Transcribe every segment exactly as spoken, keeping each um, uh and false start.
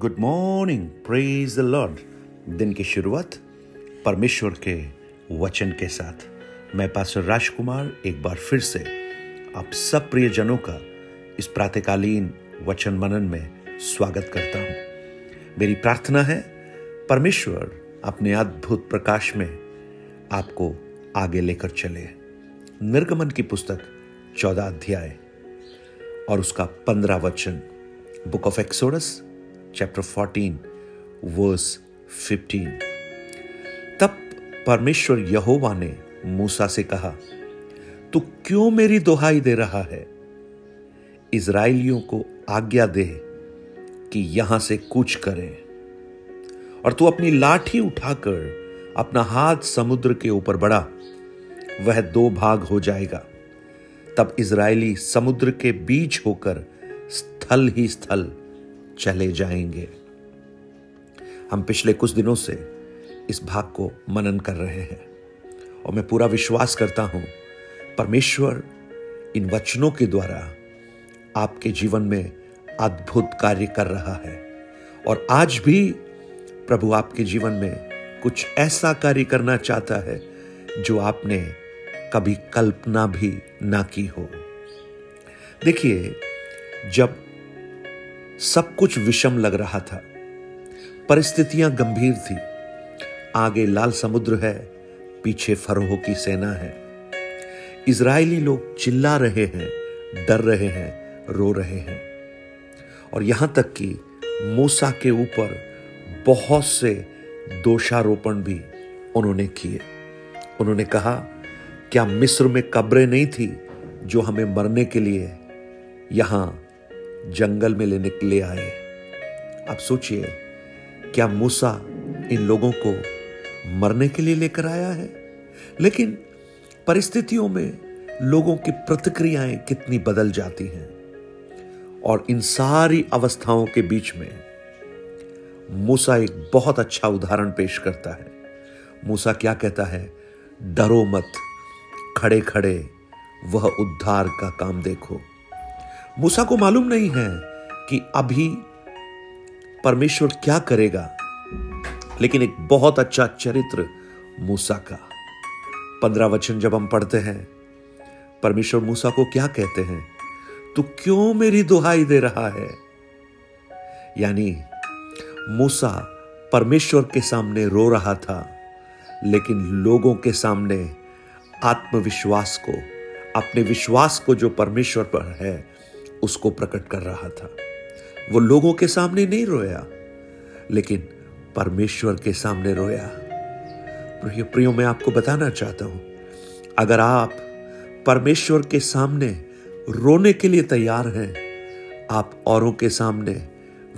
Good morning, praise the Lord. दिन की शुरुआत परमेश्वर के वचन के साथ। मैं पास्टर राज कुमार एक बार फिर से आप सब प्रियजनों का इस प्रातःकालीन वचन मनन में स्वागत करता हूँ। मेरी प्रार्थना है परमेश्वर अपने अद्भुत प्रकाश में आपको आगे लेकर चले। निर्गमन की पुस्तक चौदह अध्याय और उसका पंद्रह वचन, book of Exodus chapter fourteen verse fifteen. तब परमेश्वर यहोवा ने मूसा से कहा, तू क्यों मेरी दोहाई दे रहा है? इजराइलियों को आज्ञा दे कि यहां से कूच करें। और तू अपनी लाठी उठाकर अपना हाथ समुद्र के ऊपर बढ़ा, वह दो भाग हो जाएगा। तब इजराइली समुद्र के बीच होकर स्थल ही स्थल चले जाएंगे। हम पिछले कुछ दिनों से इस भाग को मनन कर रहे हैं और मैं पूरा विश्वास करता हूं परमेश्वर इन वचनों के द्वारा आपके जीवन में अद्भुत कार्य कर रहा है। और आज भी प्रभु आपके जीवन में कुछ ऐसा कार्य करना चाहता है जो आपने कभी कल्पना भी ना की हो। देखिए, जब सब कुछ विषम लग रहा था, परिस्थितियां गंभीर थी, आगे लाल समुद्र है, पीछे फरोह की सेना है, इजरायली लोग चिल्ला रहे हैं, डर रहे हैं, रो रहे हैं, और यहां तक कि मूसा के ऊपर बहुत से दोषारोपण भी उन्होंने किए। उन्होंने कहा, क्या मिस्र में कब्रें नहीं थी जो हमें मरने के लिए यहां जंगल में लेने के लिए आए? आप सोचिए, क्या मूसा इन लोगों को मरने के लिए लेकर आया है? लेकिन परिस्थितियों में लोगों की प्रतिक्रियाएं कितनी बदल जाती हैं। और इन सारी अवस्थाओं के बीच में मूसा एक बहुत अच्छा उदाहरण पेश करता है। मूसा क्या कहता है? डरो मत, खड़े खड़े वह उद्धार का काम देखो। मूसा को मालूम नहीं है कि अभी परमेश्वर क्या करेगा, लेकिन एक बहुत अच्छा चरित्र मूसा का। पंद्रह वचन जब हम पढ़ते हैं, परमेश्वर मूसा को क्या कहते हैं? तू क्यों मेरी दुहाई दे रहा है? यानी मूसा परमेश्वर के सामने रो रहा था, लेकिन लोगों के सामने आत्मविश्वास को, अपने विश्वास को जो परमेश्वर पर है, उसको प्रकट कर रहा था। वो लोगों के सामने नहीं रोया, लेकिन परमेश्वर के सामने रोया। प्रियो प्रियो मैं आपको बताना चाहता हूं, अगर आप परमेश्वर के सामने रोने के लिए तैयार हैं, आप औरों के सामने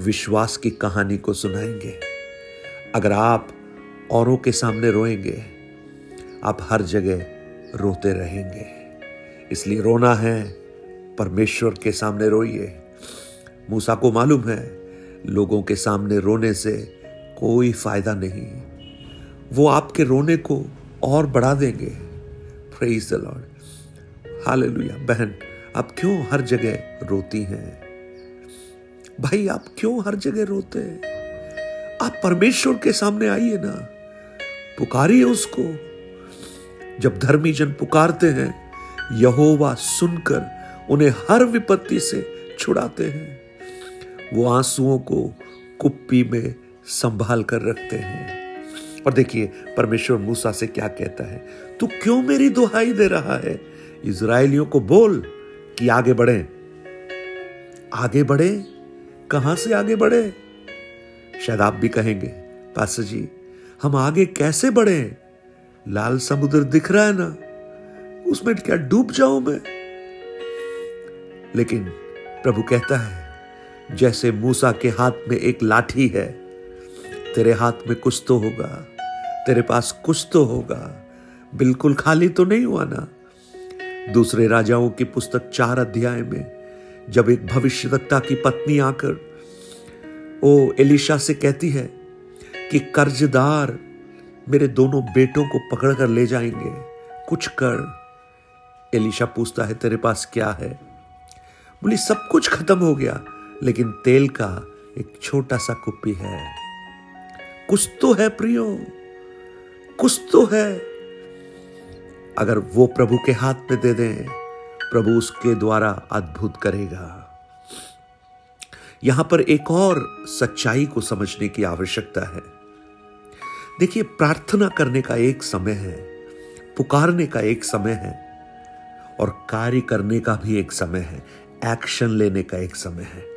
विश्वास की कहानी को सुनाएंगे। अगर आप औरों के सामने रोएंगे, आप हर जगह रोते रहेंगे। इसलिए रोना है, परमेश्वर के सामने रोइए। मूसा को मालूम है लोगों के सामने रोने से कोई फायदा नहीं, वो आपके रोने को और बढ़ा देंगे। Praise the Lord, hallelujah. बहन, आप क्यों हर जगह रोती हैं? भाई, आप क्यों हर जगह रोते हैं? आप परमेश्वर के सामने आइए ना, पुकारिए उसको। जब धर्मी जन पुकारते हैं, यहोवा सुनकर उन्हें हर विपत्ति से छुड़ाते हैं। वो आंसुओं को कुप्पी में संभाल कर रखते हैं। और देखिए, परमेश्वर मूसा से क्या कहता है? तू क्यों मेरी दुहाई दे रहा है? इजरायलियों को बोल कि आगे बढ़े। आगे बढ़े? कहां से आगे बढ़े? शायद आप भी कहेंगे, पास्टर जी हम आगे कैसे बढ़े? लाल समुद्र दिख रहा है ना, उसमें क्या डूब जाऊं मैं? लेकिन प्रभु कहता है, जैसे मूसा के हाथ में एक लाठी है, तेरे हाथ में कुछ तो होगा, तेरे पास कुछ तो होगा, बिल्कुल खाली तो नहीं हुआ ना। दूसरे राजाओं की पुस्तक चार अध्याय में जब एक भविष्यवक्ता की पत्नी आकर ओ एलिशा से कहती है कि कर्जदार मेरे दोनों बेटों को पकड़ कर ले जाएंगे, कुछ कर। एलिशा पूछता है, तेरे पास क्या है? बोली, सब कुछ खत्म हो गया, लेकिन तेल का एक छोटा सा कुप्पी है। कुछ तो है प्रियो, कुछ तो है। अगर वो प्रभु के हाथ में दे दें, प्रभु उसके द्वारा अद्भुत करेगा। यहां पर एक और सच्चाई को समझने की आवश्यकता है। देखिए, प्रार्थना करने का एक समय है, पुकारने का एक समय है, और कार्य करने का भी एक समय है, एक्शन लेने का एक समय है।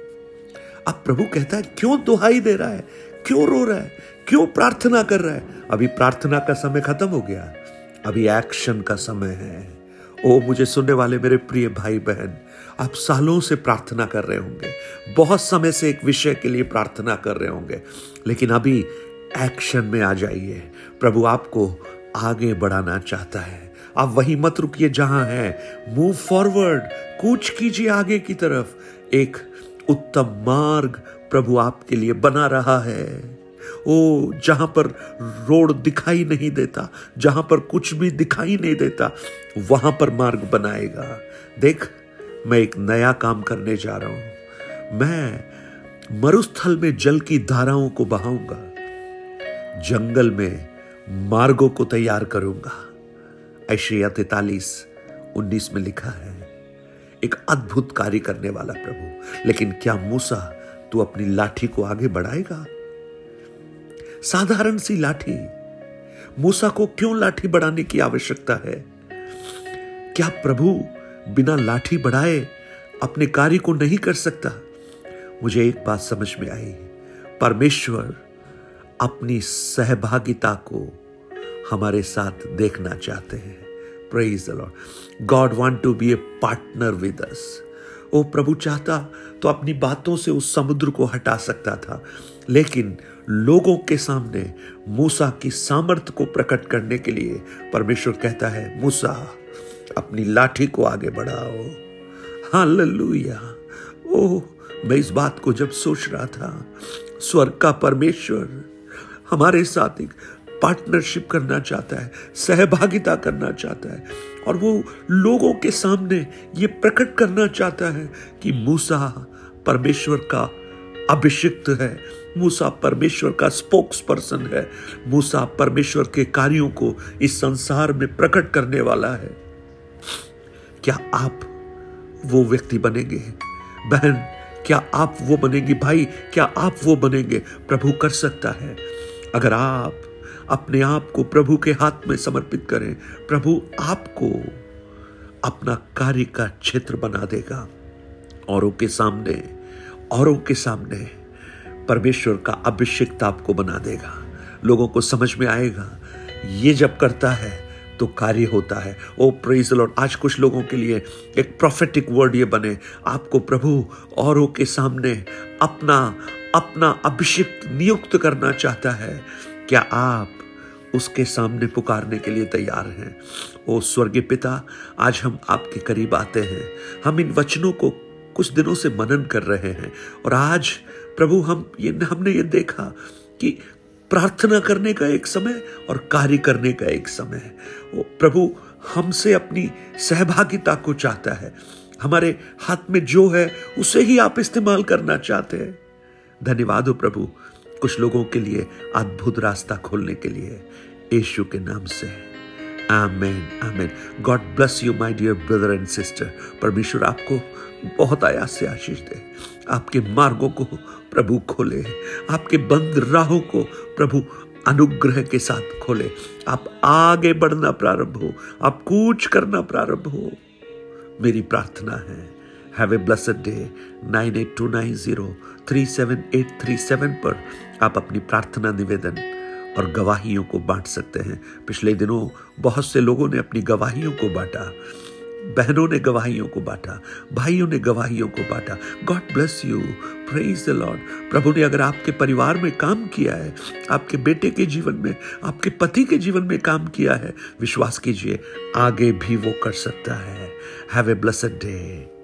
अब प्रभु कहता है, क्यों दुहाई दे रहा है, क्यों रो रहा है, क्यों प्रार्थना कर रहा है? अभी प्रार्थना का समय खत्म हो गया, अभी एक्शन का समय है। ओ मुझे सुनने वाले मेरे प्रिय भाई बहन, आप सालों से प्रार्थना कर रहे होंगे, बहुत समय से एक विषय के लिए प्रार्थना कर रहे होंगे, लेकिन अभी एक्शन में आ जाइए। प्रभु आपको आगे बढ़ाना चाहता है। आप वहीं मत रुकिए जहां हैं, मूव फॉरवर्ड, कूच कीजिए आगे की तरफ। एक उत्तम मार्ग प्रभु आपके लिए बना रहा है। ओ जहां पर रोड दिखाई नहीं देता, जहां पर कुछ भी दिखाई नहीं देता, वहां पर मार्ग बनाएगा। देख, मैं एक नया काम करने जा रहा हूं। मैं मरुस्थल में जल की धाराओं को बहाऊंगा, जंगल में मार्गों को तैयार करूंगा। यशायाह तैंतालीस उन्नीस में लिखा है, एक अद्भुत कार्य करने वाला प्रभु। लेकिन क्या मूसा तू अपनी लाठी को आगे बढ़ाएगा? साधारण सी लाठी। मूसा को क्यों लाठी बढ़ाने की आवश्यकता है? क्या प्रभु बिना लाठी बढ़ाए अपने कार्य को नहीं कर सकता? मुझे एक बात समझ में आई, परमेश्वर अपनी सहभागिता को हमारे साथ देखना चाहते हैं। Praise the Lord. God want to be a partner with us. ओ प्रभु चाहता तो अपनी बातों से उस समुद्र को हटा सकता था, लेकिन लोगों के सामने मूसा की सामर्थ्य को प्रकट करने के लिए परमेश्वर कहता है, मूसा अपनी लाठी को आगे बढ़ाओ। हालेलुया। ओह, मैं इस बात को जब सोच रहा था, स्वर्ग का परमेश्वर हमारे साथ एक पार्टनरशिप करना चाहता है, सहभागिता करना चाहता है, और वो लोगों के सामने ये प्रकट करना चाहता है कि मूसा परमेश्वर का अभिषिक्त है, मूसा परमेश्वर का स्पोक्स पर्सन है, मूसा परमेश्वर के कार्यों को इस संसार में प्रकट करने वाला है। क्या आप वो व्यक्ति बनेंगे बहन? क्या आप वो बनेंगी भाई? क्या आप वो बनेंगे? प्रभु कर सकता है। अगर आप अपने आप को प्रभु के हाथ में समर्पित करें, प्रभु आपको अपना कार्य का क्षेत्र बना देगा। औरों के सामने, औरों के सामने परमेश्वर का अभिषेक आपको बना देगा। लोगों को समझ में आएगा, ये जब करता है तो कार्य होता है। ओ प्रेज द लॉर्ड। आज कुछ लोगों के लिए एक प्रोफेटिक वर्ड ये बने, आपको प्रभु औरों के सामने अपना अपना अभिषेक नियुक्त करना चाहता है। क्या आप उसके सामने पुकारने के लिए तैयार हैं? ओ स्वर्गीय पिता, आज हम आपके करीब आते हैं। हम इन वचनों को कुछ दिनों से मनन कर रहे हैं, और आज प्रभु हम ये हमने ये देखा कि प्रार्थना करने का एक समय और कार्य करने का एक समय है। प्रभु हमसे अपनी सहभागिता को चाहता है। हमारे हाथ में जो है उसे ही आप इस्तेमाल करना चाहते हैं। धन्यवाद हो प्रभु, कुछ लोगों के लिए अद्भुत रास्ता खोलने के लिए, यीशु के नाम से। Amen, amen. God bless you my dear brother and sister. परमेश्वर आपको बहुत आयास से आशीष दे। आपके मार्गों को प्रभु खोले, आपके बंद राहों को प्रभु अनुग्रह के साथ खोले। आप आगे बढ़ना प्रारंभ हो, आप कूच करना प्रारंभ हो। मेरी प्रार्थना है, have a blessed day. Nine eight two nine zero three seven eight three seven पर आप अपनी प्रार्थना निवेदन और गवाहियों को बांट सकते हैं। पिछले दिनों बहुत से लोगों ने अपनी गवाहियों को बांटा, बहनों ने गवाहियों को बांटा, भाइयों ने गवाहियों को बांटा। God bless you. Praise the Lord. प्रभु ने अगर आपके परिवार में काम किया है, आपके बेटे के जीवन में, आपके पति के जीवन में काम किया है, विश्वास कीजिए आगे भी वो कर सकता है। Have a blessed day.